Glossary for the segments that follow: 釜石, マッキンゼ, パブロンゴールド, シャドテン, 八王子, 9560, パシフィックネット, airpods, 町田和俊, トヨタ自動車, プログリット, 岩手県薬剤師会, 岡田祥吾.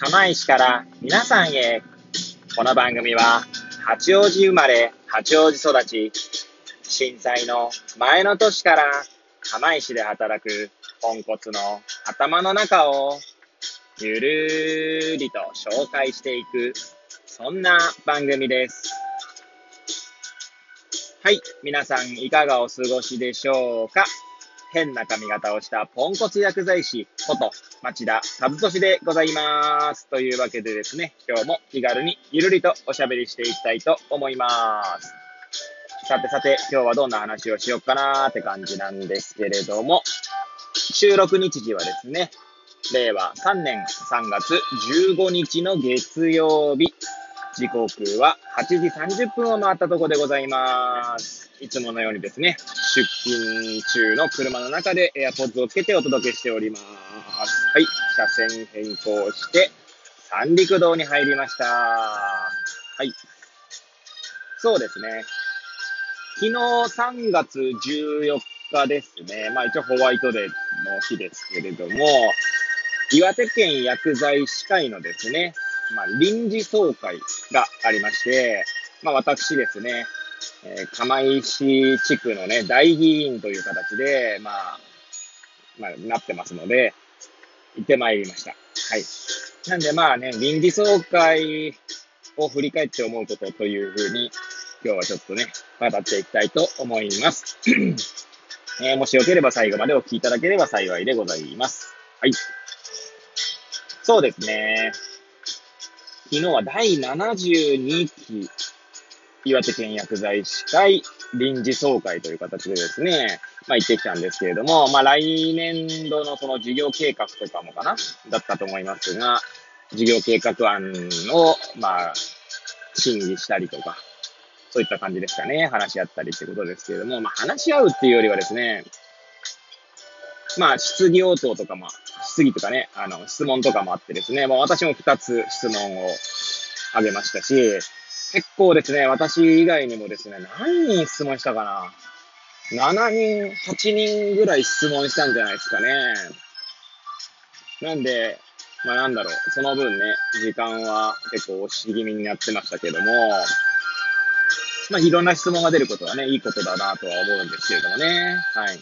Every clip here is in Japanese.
釜石から皆さんへ。この番組は八王子生まれ八王子育ち、震災の前の年から釜石で働くポンコツの頭の中をゆるりと紹介していく、そんな番組です。はい、皆さんいかがお過ごしでしょうか。変な髪型をしたポンコツ薬剤師こと町田和俊でございます。というわけでですね、今日も気軽にゆるりとおしゃべりしていきたいと思います。さて今日はどんな話をしようかなって感じなんですけれども、収録日時はですね、令和3年3月15日の月曜日、時刻は8時30分を回ったところでございます。いつものようにですね、出勤中の車の中で airpods をつけてお届けしております。はい、車線変更して三陸道に入りました。はい、そうですね。昨日3月14日ですね、一応ホワイトデーの日ですけれども、岩手県薬剤師会のですね、臨時総会がありまして、私ですね、釜石地区のね、代議員という形で、なってますので、行ってまいりました。はい。なんで臨時総会を振り返って思うことというふうに、今日はちょっとね、語っていきたいと思います。もしよければ最後までお聞きいただければ幸いでございます。はい。そうですね。昨日は第72期岩手県薬剤師会臨時総会という形でですね、行ってきたんですけれども、来年度のその事業計画とかもかなだったと思いますが、事業計画案を、審議したりとか、そういった感じですかね、話し合ったりってことですけれども、話し合うっていうよりはですね、質疑応答とかも、質問とかもあってですね、私も2つ質問をあげましたし、結構ですね、私以外にもですね、何人質問したかな、7人、8人ぐらい質問したんじゃないですかね。なんで、その分ね、時間は結構押し気味になってましたけども、いろんな質問が出ることはね、いいことだなとは思うんですけれどもね。はい。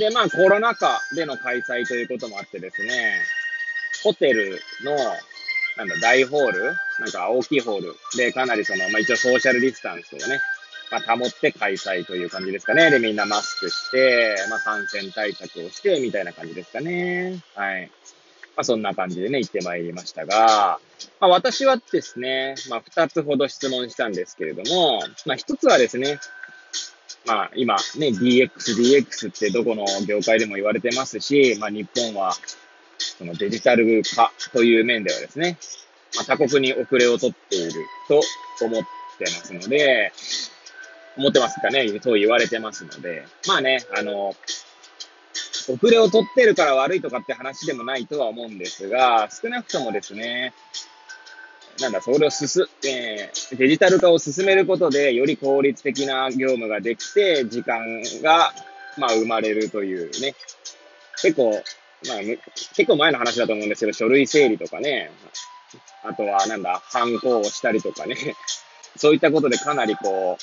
で、コロナ禍での開催ということもあってですね、ホテルの、大ホール、大きいホールで、かなり一応ソーシャルディスタンスをね、保って開催という感じですかね。で、みんなマスクして、感染対策をして、みたいな感じですかね。はい。そんな感じでね、行ってまいりましたが、私はですね、2つほど質問したんですけれども、1つはですね、今ね、DX ってどこの業界でも言われてますし、日本はそのデジタル化という面ではですね、他国に遅れを取っていると思ってますので、そう言われてますので、遅れを取ってるから悪いとかって話でもないとは思うんですが、少なくともですね、それをデジタル化を進めることで、より効率的な業務ができて、時間が、生まれるというね。結構前の話だと思うんですけど、書類整理とかね。あとは、ハンコをしたりとかね。そういったことでかなりそ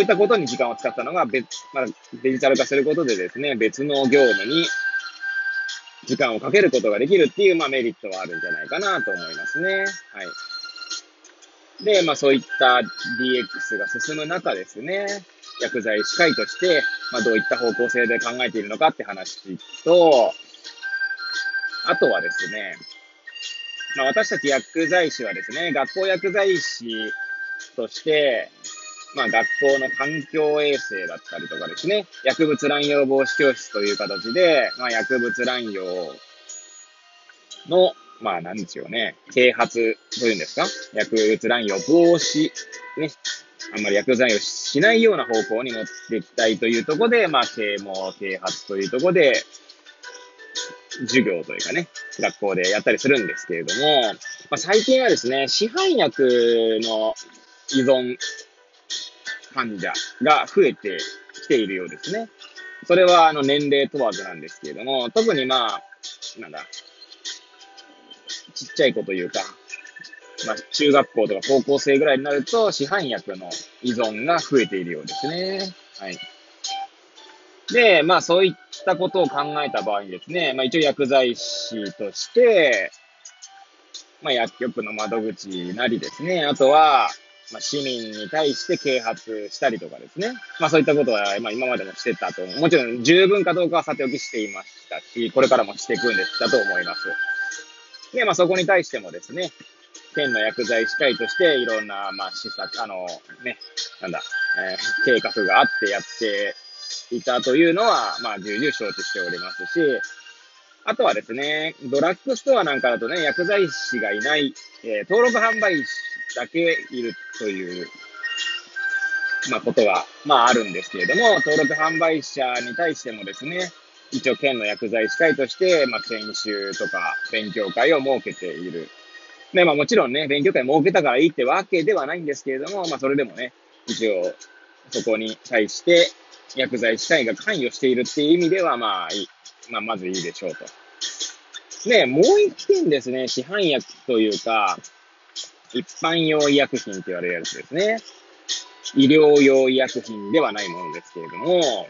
ういったことに時間を使ったのがデジタル化することでですね、別の業務に時間をかけることができるっていう、メリットはあるんじゃないかなと思いますね。はい。で、そういった DX が進む中ですね、薬剤師会として、どういった方向性で考えているのかって話と、あとはですね、私たち薬剤師はですね、学校薬剤師として、学校の環境衛生だったりとかですね、薬物乱用防止教室という形で、薬物乱用の、啓発というんですか、薬物乱用防止、ね、あんまり薬物乱用しないような方向に持っていきたいというところで、啓発というところで、授業というかね、学校でやったりするんですけれども、最近はですね、市販薬の依存、患者が増えてきているようですね。それは年齢問わずなんですけれども、特にちっちゃい子というか、まあ、中学校とか高校生ぐらいになると市販薬の依存が増えているようですね。はい。で、まあそういったことを考えた場合にですね、まあ一応薬剤師として、まあ薬局の窓口なりですね、あとは、まあ、市民に対して啓発したりとかですね、まあそういったことはまあ今までもしてたと、もちろん十分かどうかはさておきしていましたし、これからもしていくんだと思います。で、まあそこに対してもですね、県の薬剤師会としていろんな、まあ、施策、計画があってやっていたというのは、まあ、重々承知しておりますし、あとはですね、ドラッグストアなんかだとね、薬剤師がいない、登録販売士だけいるという、まあ、ことが、まあ、あるんですけれども、登録販売者に対してもですね、一応県の薬剤師会として、まあ、研修とか勉強会を設けている。ね、まあもちろんね、勉強会設けたからいいってわけではないんですけれども、まあそれでもね、一応そこに対して薬剤師会が関与しているっていう意味では、まあいい。まあまずいいでしょうと。で、もう一点ですね、市販薬というか、一般用医薬品と言われるやつですね。医療用医薬品ではないものですけれども、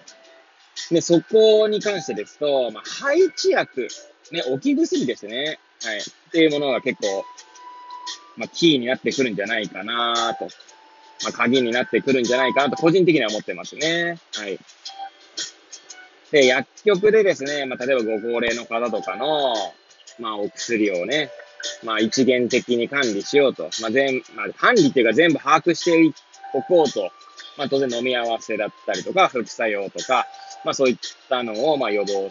で、そこに関してですと、まあ配置薬、ね、置き薬ですね。はい。っていうものが結構、まあ、キーになってくるんじゃないかなと。まあ、鍵になってくるんじゃないかなと、個人的には思ってますね。はい。で、薬局でですね、まあ、例えばご高齢の方とかの、まあ、お薬をね、まあ、一元的に管理しようと。まあ、管理っていうか全部把握しておこうと。まあ、当然飲み合わせだったりとか、副作用とか、まあ、そういったのを、まあ、予防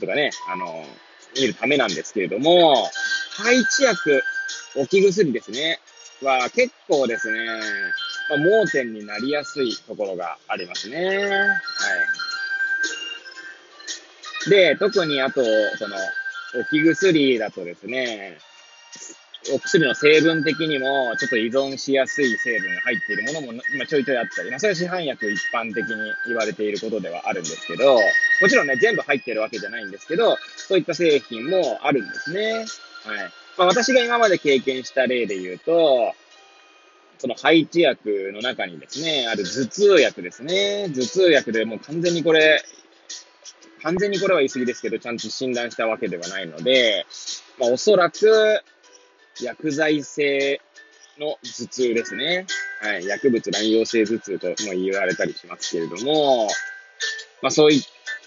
とかね、見るためなんですけれども、配置薬、置き薬ですね。は、結構ですね、まあ、盲点になりやすいところがありますね。はい。で、特にあと、その、置き薬だとですね、お薬の成分的にも、ちょっと依存しやすい成分が入っているものも、まあ、ちょいちょいあったり、まあ、それは市販薬一般的に言われていることではあるんですけど、もちろんね、全部入ってるわけじゃないんですけど、そういった製品もあるんですね。はい。まあ、私が今まで経験した例で言うと、その配置薬の中にですね、ある頭痛薬ですね。頭痛薬でもう完全にこれは言い過ぎですけど、ちゃんと診断したわけではないので、まあ、おそらく、薬剤性の頭痛ですね。はい。薬物乱用性頭痛とも言われたりしますけれども、まあそういっ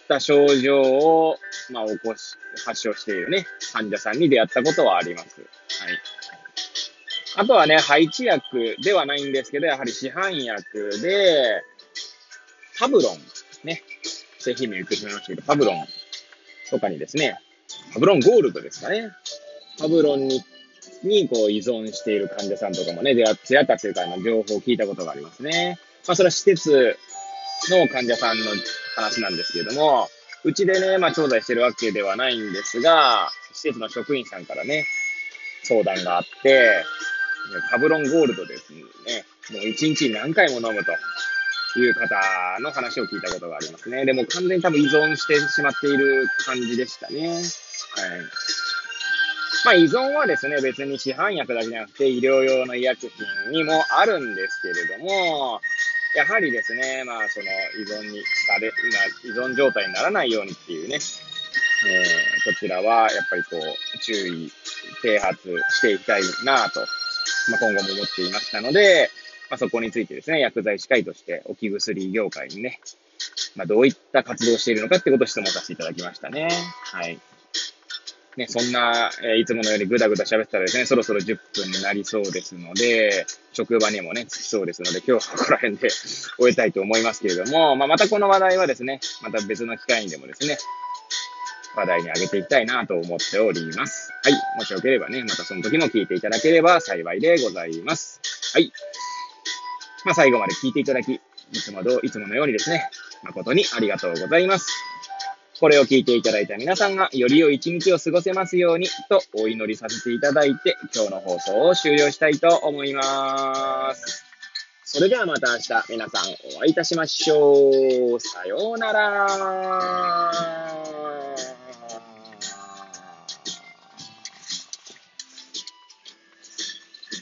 た症状を、まあ発症しているね、患者さんに出会ったことはあります。はい。あとはね、配置薬ではないんですけど、やはり市販薬で、パブロン、ね。製品名言ってしまいましたけど、パブロンとかにですね、パブロンゴールドですかね。パブロンにこう依存している患者さんとかもね、出会ったというか、情報を聞いたことがありますね。まあ、それは施設の患者さんの話なんですけれども、うちでね、まあ、調剤してるわけではないんですが、施設の職員さんからね、相談があって、パブロンゴールドですね、もう1日に何回も飲むという方の話を聞いたことがありますね。でも完全に多分依存してしまっている感じでしたね。はい。まあ依存はですね、別に市販薬だけじゃなくて医療用の医薬品にもあるんですけれども、やはりですね、まあその依存状態にならないようにっていうね、こちらはやっぱりこう注意、啓発していきたいなぁと、まあ、今後も思っていましたので、まあ、そこについてですね、薬剤師会として置き薬業界にね、まあ、どういった活動をしているのかってことを質問させていただきましたね。はい。ね、そんな、いつものよりぐだぐだ喋ってたらですね、そろそろ10分になりそうですので、職場にもね、着きそうですので、今日はここら辺で終えたいと思いますけれども、まあ、またこの話題はですね、また別の機会にでもですね、話題に上げていきたいなと思っております。はい。もしよければね、またその時も聞いていただければ幸いでございます。はい。まあ、最後まで聞いていただき、いつものようにですね、誠にありがとうございます。これを聞いていただいた皆さんがより良い一日を過ごせますようにとお祈りさせていただいて、今日の放送を終了したいと思います。それではまた明日皆さんお会いいたしましょう。さようなら。